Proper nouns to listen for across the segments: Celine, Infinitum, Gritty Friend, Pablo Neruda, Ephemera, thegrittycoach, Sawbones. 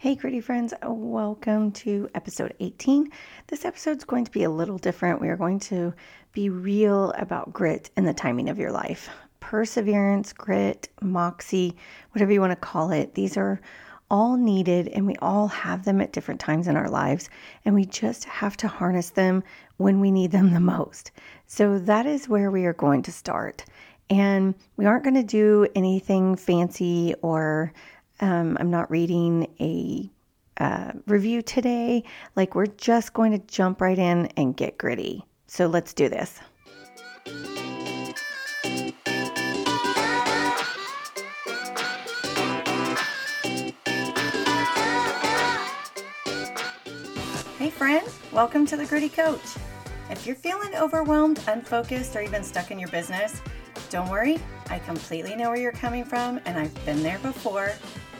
Hey Gritty Friends, welcome to episode 18. This episode's going to be a little different. We are going to be real about grit and the timing of your life. Perseverance, grit, moxie, whatever you want to call it, these are all needed and we all have them at different times in our lives and we just have to harness them when we need them the most. So that is where we are going to start. And we aren't going to do anything fancy or I'm not reading a review today. Like, we're just going to jump right in and get gritty. So let's do this. Hey friends, welcome to the Gritty Coach. If you're feeling overwhelmed, unfocused, or even stuck in your business, don't worry. I completely know where you're coming from and I've been there before.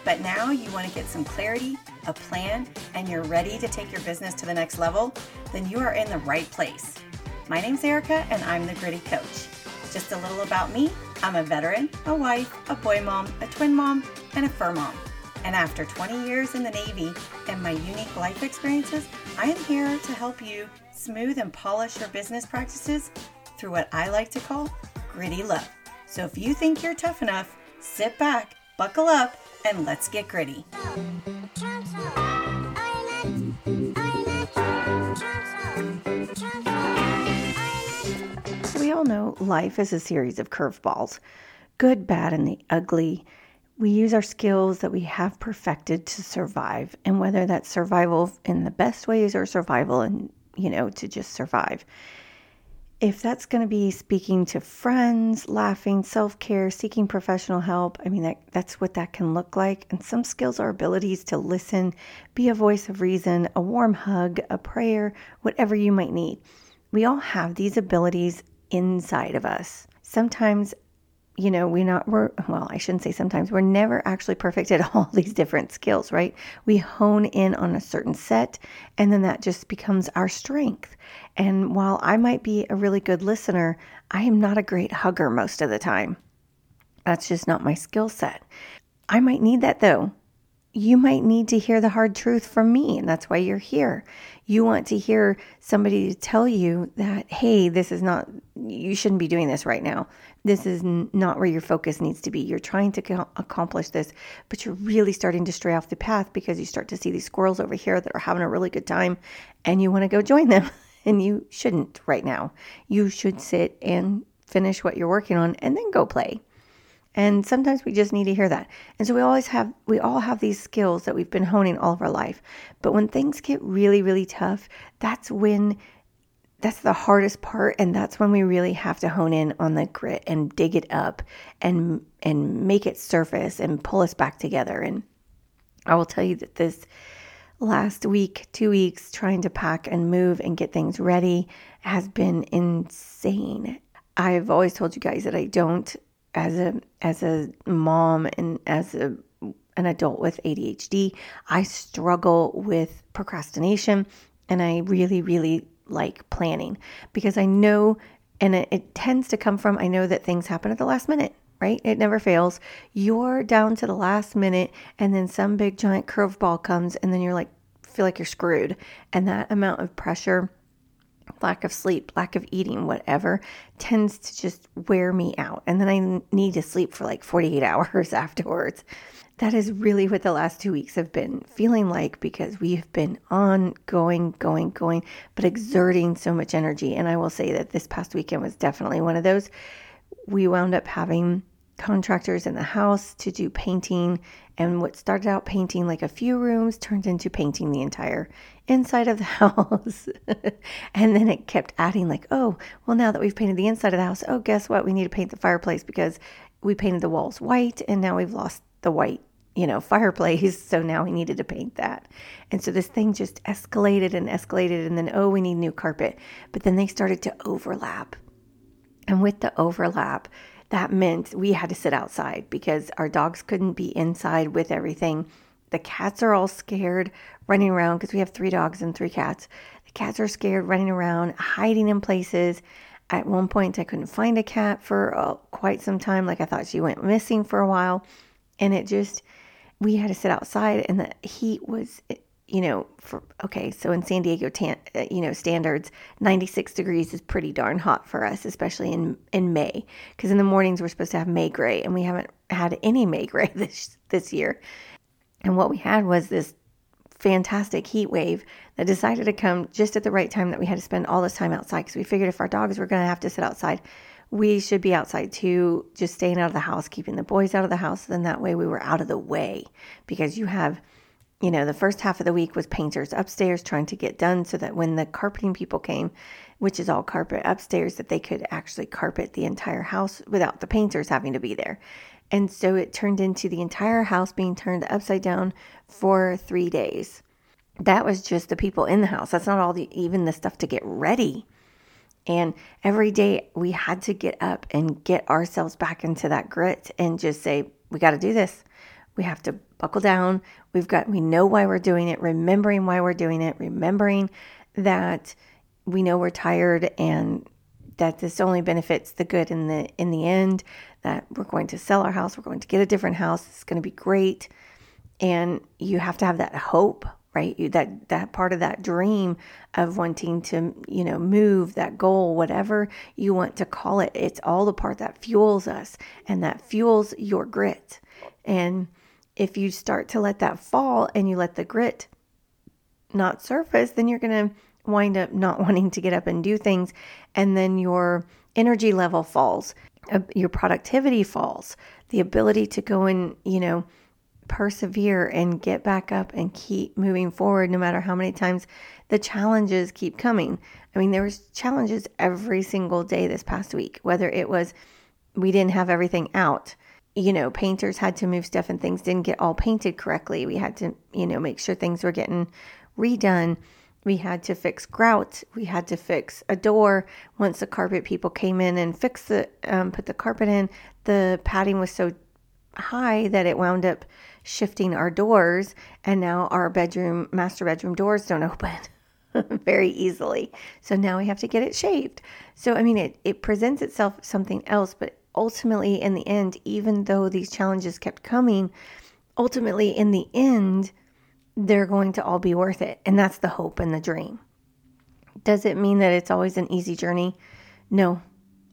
But now you want to get some clarity, a plan, and you're ready to take your business to the next level, then you are in the right place. My name's Erica and I'm the Gritty Coach. Just a little about me, I'm a veteran, a wife, a boy mom, a twin mom, and a fur mom. And after 20 years in the Navy and my unique life experiences, I am here to help you smooth and polish your business practices through what I like to call gritty love. So if you think you're tough enough, sit back, buckle up, and let's get gritty. We all know life is a series of curveballs, good, bad, and the ugly. We use our skills that we have perfected to survive, and whether that's survival in the best ways or survival and, to just survive. If that's going to be speaking to friends, laughing, self-care, seeking professional help, that's what that can look like. And some skills are abilities to listen, be a voice of reason, a warm hug, a prayer, whatever you might need. We all have these abilities inside of us. Sometimes, we're never actually perfect at all these different skills, right? We hone in on a certain set and then that just becomes our strength. And while I might be a really good listener, I am not a great hugger most of the time. That's just not my skill set. I might need that though. You might need to hear the hard truth from me, and that's why you're here. You want to hear somebody to tell you that, hey, you shouldn't be doing this right now. This is not where your focus needs to be. You're trying to accomplish this, but you're really starting to stray off the path because you start to see these squirrels over here that are having a really good time and you want to go join them and you shouldn't right now. You should sit and finish what you're working on and then go play. And sometimes we just need to hear that. And so we all have these skills that we've been honing all of our life. But when things get really, really tough, that's the hardest part. And that's when we really have to hone in on the grit and dig it up and make it surface and pull us back together. And I will tell you that this last week, 2 weeks, trying to pack and move and get things ready has been insane. I've always told you guys that I don't, as a mom and as an adult with ADHD, I struggle with procrastination and I really, really like planning because I know, and it tends to come from, I know that things happen at the last minute, right? It never fails. You're down to the last minute and then some big giant curveball comes and then you're like, feel like you're screwed. And that amount of pressure, lack of sleep, lack of eating, whatever, tends to just wear me out. And then I need to sleep for like 48 hours afterwards. That is really what the last 2 weeks have been feeling like because we have been on going, but exerting so much energy. And I will say that this past weekend was definitely one of those. We wound up having contractors in the house to do painting, and what started out painting like a few rooms turned into painting the entire inside of the house. And then it kept adding like, oh, well, now that we've painted the inside of the house, oh, guess what? We need to paint the fireplace because we painted the walls white and now we've lost the white, fireplace. So now we needed to paint that. And so this thing just escalated. And then, oh, we need new carpet. But then they started to overlap. And with the overlap, that meant we had to sit outside because our dogs couldn't be inside with everything. The cats are all scared, running around because we have 3 dogs and 3 cats. The cats are scared, running around, hiding in places. At one point, I couldn't find a cat for quite some time. Like, I thought she went missing for a while. And it just, we had to sit outside, and the heat was, so in San Diego, standards, 96 degrees is pretty darn hot for us, especially in May, because in the mornings we're supposed to have May gray, and we haven't had any May gray this year. And what we had was this fantastic heat wave that decided to come just at the right time that we had to spend all this time outside, because we figured if our dogs were going to have to sit outside, we should be outside too, just staying out of the house, keeping the boys out of the house. Then that way we were out of the way, because you have, the first half of the week was painters upstairs trying to get done so that when the carpeting people came, which is all carpet upstairs, that they could actually carpet the entire house without the painters having to be there. And so it turned into the entire house being turned upside down for 3 days. That was just the people in the house. That's not all even the stuff to get ready. And every day we had to get up and get ourselves back into that grit and just say, we got to do this. We have to buckle down. We know why we're doing it, remembering why we're doing it, remembering that we know we're tired and that this only benefits the good in the end, that we're going to sell our house, we're going to get a different house, it's going to be great. And you have to have that hope, right? That part of that dream of wanting to, move, that goal, whatever you want to call it, it's all the part that fuels us and that fuels your grit. And if you start to let that fall and you let the grit not surface, then you're going to wind up not wanting to get up and do things. And then your energy level falls, your productivity falls, the ability to go and, persevere and get back up and keep moving forward, no matter how many times the challenges keep coming. I mean, there was challenges every single day this past week, whether it was, we didn't have everything out, painters had to move stuff and things didn't get all painted correctly. We had to, make sure things were getting redone. We had to fix grout. We had to fix a door. Once the carpet people came in and fixed put the carpet in, the padding was so high that it wound up shifting our doors. And now our master bedroom doors don't open very easily. So now we have to get it shaved. So, it presents itself something else, but ultimately in the end, even though these challenges kept coming, ultimately in the end, they're going to all be worth it. And that's the hope and the dream. Does it mean that it's always an easy journey? No,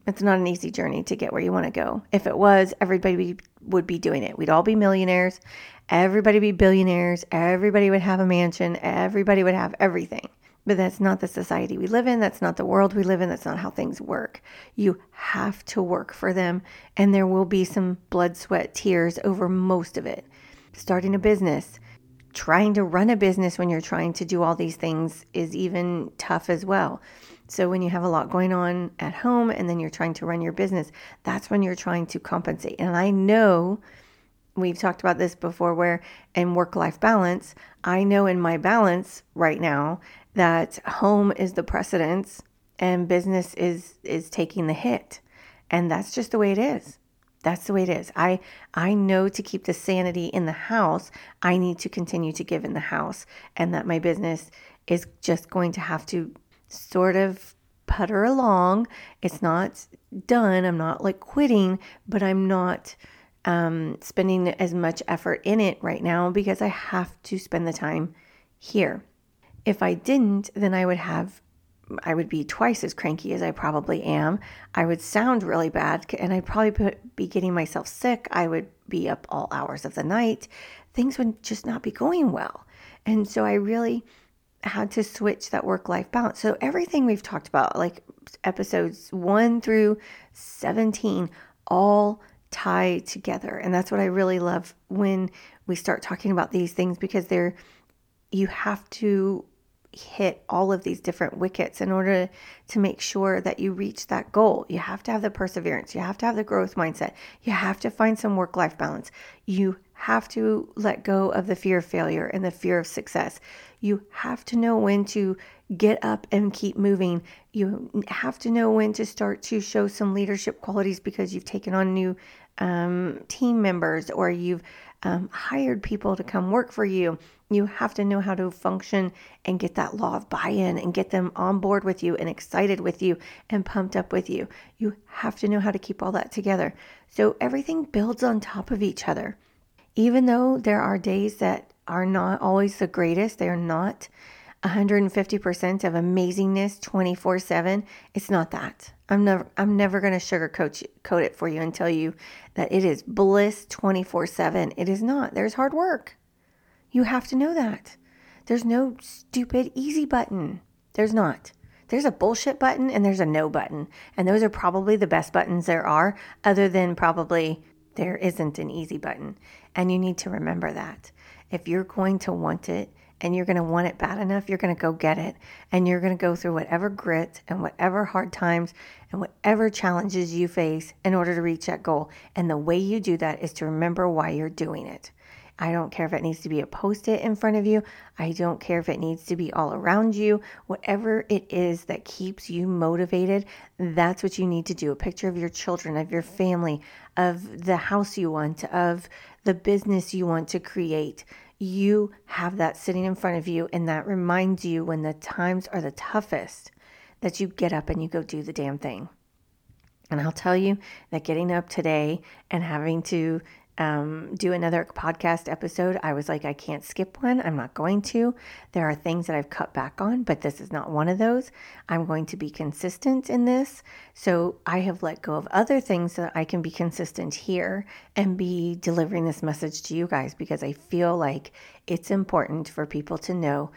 it's not an easy journey to get where you want to go. If it was, everybody would be doing it. We'd all be millionaires. Everybody be billionaires. Everybody would have a mansion. Everybody would have everything. But that's not the society we live in. That's not the world we live in. That's not how things work. You have to work for them. And there will be some blood, sweat, tears over most of it. Starting a business, trying to run a business when you're trying to do all these things is even tough as well. So when you have a lot going on at home and then you're trying to run your business, that's when you're trying to compensate. And I know we've talked about this before where in work-life balance, I know in my balance right now that home is the precedence and business is taking the hit. And that's just the way it is. That's the way it is. I know to keep the sanity in the house, I need to continue to give in the house, and that my business is just going to have to sort of putter along. It's not done. I'm not like quitting, but I'm not spending as much effort in it right now because I have to spend the time here. If I didn't, then I would be twice as cranky as I probably am. I would sound really bad and I'd probably be getting myself sick. I would be up all hours of the night. Things would just not be going well. And so I really had to switch that work-life balance. So everything we've talked about, like episodes 1 through 17, all tie together. And that's what I really love when we start talking about these things, because you have to hit all of these different wickets in order to make sure that you reach that goal. You have to have the perseverance. You have to have the growth mindset. You have to find some work-life balance. You have to let go of the fear of failure and the fear of success. You have to know when to get up and keep moving. You have to know when to start to show some leadership qualities because you've taken on new team members or you've hired people to come work for you. You have to know how to function and get that law of buy-in and get them on board with you and excited with you and pumped up with you. You have to know how to keep all that together. So everything builds on top of each other. Even though there are days that are not always the greatest, they are not 150% of amazingness 24/7. It's not that. I'm never going to sugarcoat it for you and tell you that it is bliss 24/7. It is not. There's hard work. You have to know that. There's no stupid easy button. There's not. There's a bullshit button and there's a no button. And those are probably the best buttons there are, other than probably there isn't an easy button. And you need to remember that. If you're going to want it, and you're going to want it bad enough, you're going to go get it. And you're going to go through whatever grit and whatever hard times and whatever challenges you face in order to reach that goal. And the way you do that is to remember why you're doing it. I don't care if it needs to be a post-it in front of you. I don't care if it needs to be all around you. Whatever it is that keeps you motivated, that's what you need to do. A picture of your children, of your family, of the house you want, of the business you want to create. You have that sitting in front of you, and that reminds you when the times are the toughest that you get up and you go do the damn thing. And I'll tell you that getting up today and having to do another podcast episode, I was like, I can't skip one. I'm not going to. There are things that I've cut back on, but this is not one of those. I'm going to be consistent in this. So I have let go of other things so that I can be consistent here and be delivering this message to you guys, because I feel like it's important for people to know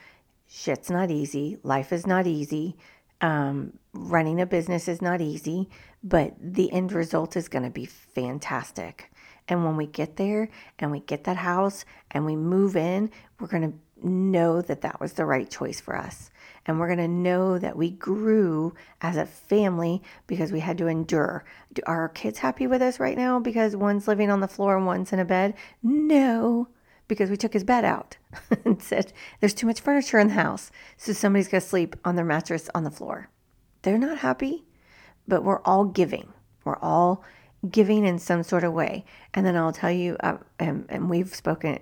shit's not easy. Life is not easy. Running a business is not easy, but the end result is going to be fantastic. And when we get there and we get that house and we move in, we're going to know that that was the right choice for us. And we're going to know that we grew as a family because we had to endure. Are our kids happy with us right now because one's living on the floor and one's in a bed? No, because we took his bed out and said, there's too much furniture in the house. So somebody's going to sleep on their mattress on the floor. They're not happy, but we're all giving. We're all giving in some sort of way. And then I'll tell you, and we've spoken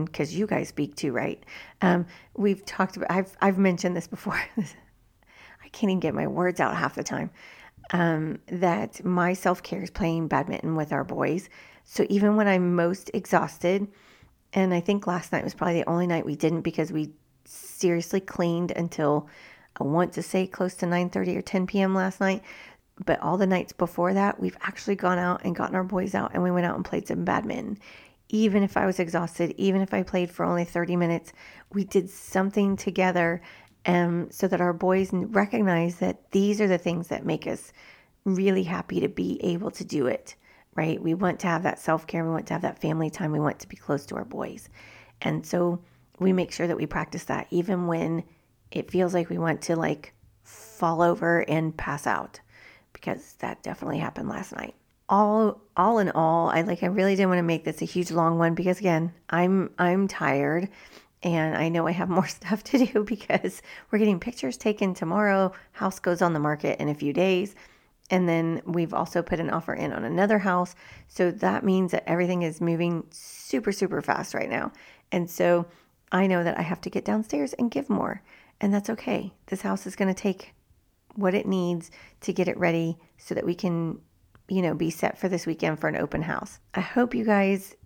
because you guys speak too, right? We've talked about, I've mentioned this before. I can't even get my words out half the time. That my self-care is playing badminton with our boys. So even when I'm most exhausted, and I think last night was probably the only night we didn't, because we seriously cleaned until I want to say close to 9:30 or 10 p.m. last night. But all the nights before that, we've actually gone out and gotten our boys out, and we went out and played some badminton. Even if I was exhausted, even if I played for only 30 minutes, we did something together, so that our boys recognize that these are the things that make us really happy to be able to do it, right? We want to have that self-care. We want to have that family time. We want to be close to our boys. And so we make sure that we practice that even when it feels like we want to like fall over and pass out. Because that definitely happened last night. All in all, I really didn't want to make this a huge long one, because again, I'm tired, and I know I have more stuff to do because we're getting pictures taken tomorrow. House goes on the market in a few days, and then we've also put an offer in on another house. So that means that everything is moving super, super fast right now. And so I know that I have to get downstairs and give more, and that's okay. This house is going to take what it needs to get it ready so that we can, be set for this weekend for an open house. I hope you guys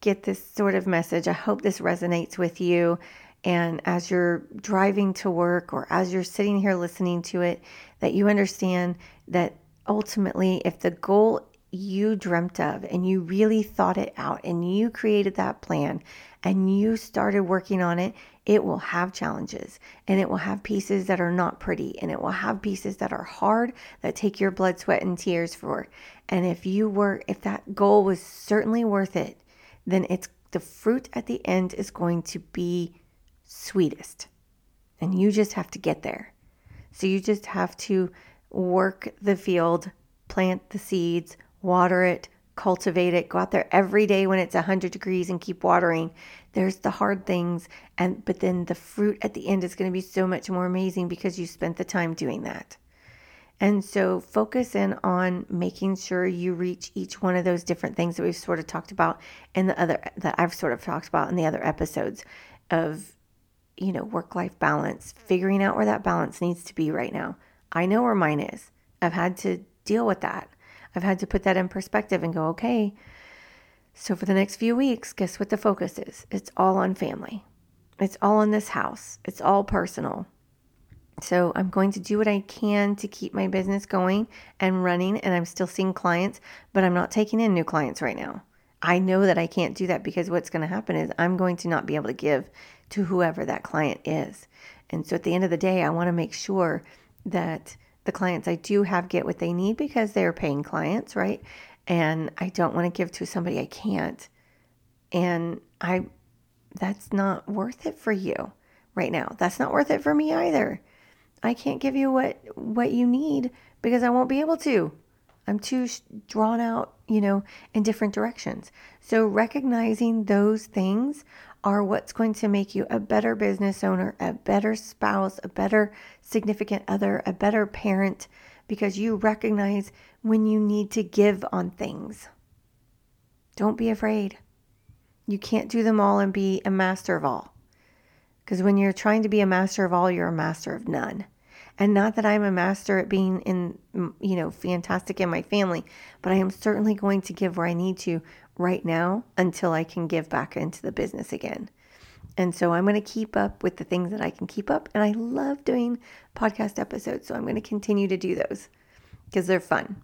get this sort of message. I hope this resonates with you. And as you're driving to work or as you're sitting here listening to it, that you understand that ultimately, if the goal you dreamt of and you really thought it out and you created that plan and you started working on it, it will have challenges, and it will have pieces that are not pretty, and it will have pieces that are hard, that take your blood, sweat, and tears for. And if that goal was certainly worth it, then the fruit at the end is going to be sweetest. And you just have to get there. So you just have to work the field, plant the seeds, water it, cultivate it, go out there every day when it's 100 degrees and keep watering. There's the hard things, but then the fruit at the end is going to be so much more amazing because you spent the time doing that. And so focus in on making sure you reach each one of those different things that we've sort of talked about and that I've sort of talked about in the other episodes of, work-life balance, figuring out where that balance needs to be right now. I know where mine is. I've had to deal with that. I've had to put that in perspective and go, okay, So for the next few weeks, guess what the focus is? It's all on family. It's all on this house. It's all personal. So I'm going to do what I can to keep my business going and running, and I'm still seeing clients, but I'm not taking in new clients right now. I know that I can't do that because what's going to happen is I'm going to not be able to give to whoever that client is. And so at the end of the day, I want to make sure that the clients I do have get what they need because they're paying clients, right? And I don't want to give to somebody I can't. And that's not worth it for you right now. That's not worth it for me either. I can't give you what you need because I won't be able to. I'm too drawn out, in different directions. So recognizing those things are what's going to make you a better business owner, a better spouse, a better significant other, a better parent, because you recognize when you need to give on things. Don't be afraid. You can't do them all and be a master of all. Because when you're trying to be a master of all, you're a master of none. And not that I'm a master at being fantastic in my family, but I am certainly going to give where I need to right now until I can give back into the business again. And so I'm going to keep up with the things that I can keep up. And I love doing podcast episodes, so I'm going to continue to do those because they're fun.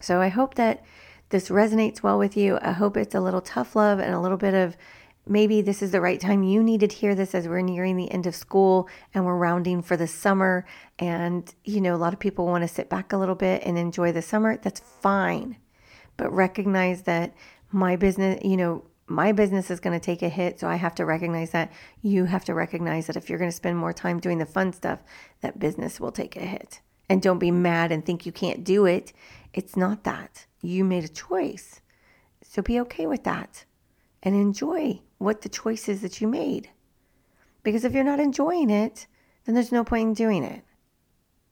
So I hope that this resonates well with you. I hope it's a little tough love and a little bit of maybe this is the right time you needed to hear this as we're nearing the end of school and we're rounding for the summer. And, a lot of people want to sit back a little bit and enjoy the summer. That's fine. But recognize that my business is going to take a hit. So I have to recognize that. You have to recognize that if you're going to spend more time doing the fun stuff, that business will take a hit. And don't be mad and think you can't do it. It's not that. You made a choice. So be okay with that. And enjoy what the choice is that you made. Because if you're not enjoying it, then there's no point in doing it.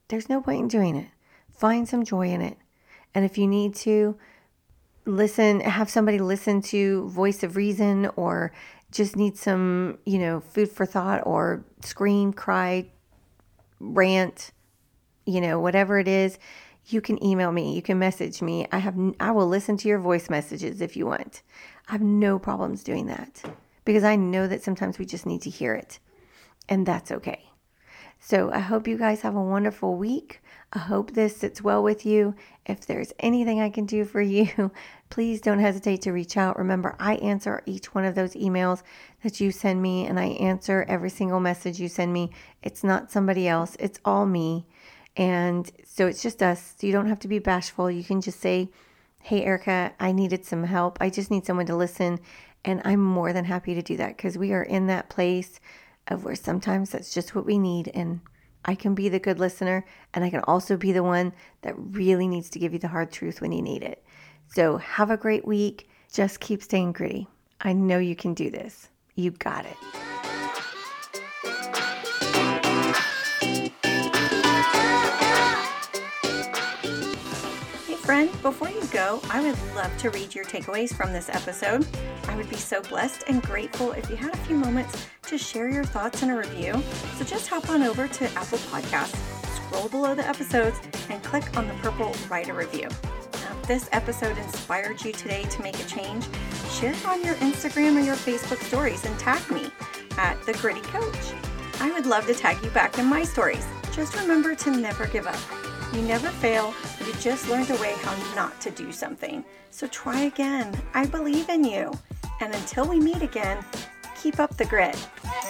There's no point in doing it. Find some joy in it. And if you need to have somebody listen to Voice of Reason or just need some, food for thought or scream, cry, rant, whatever it is, you can email me. You can message me. I will listen to your voice messages if you want. I have no problems doing that because I know that sometimes we just need to hear it, and that's okay. So I hope you guys have a wonderful week. I hope this sits well with you. If there's anything I can do for you, please don't hesitate to reach out. Remember, I answer each one of those emails that you send me, and I answer every single message you send me. It's not somebody else. It's all me. And so it's just us. So you don't have to be bashful. You can just say, hey, Erica, I needed some help. I just need someone to listen. And I'm more than happy to do that because we are in that place of where sometimes that's just what we need. And I can be the good listener, and I can also be the one that really needs to give you the hard truth when you need it. So have a great week. Just keep staying gritty. I know you can do this. You got it. Friend, before you go, I would love to read your takeaways from this episode. I would be so blessed and grateful if you had a few moments to share your thoughts in a review. So just hop on over to Apple Podcasts, scroll below the episodes, and click on the purple Write a Review. Now, if this episode inspired you today to make a change, share it on your Instagram or your Facebook stories and tag me at @thegrittycoach. I would love to tag you back in my stories. Just remember to never give up. You never fail. You just learned the way how not to do something. So try again. I believe in you. And until we meet again, keep up the grit.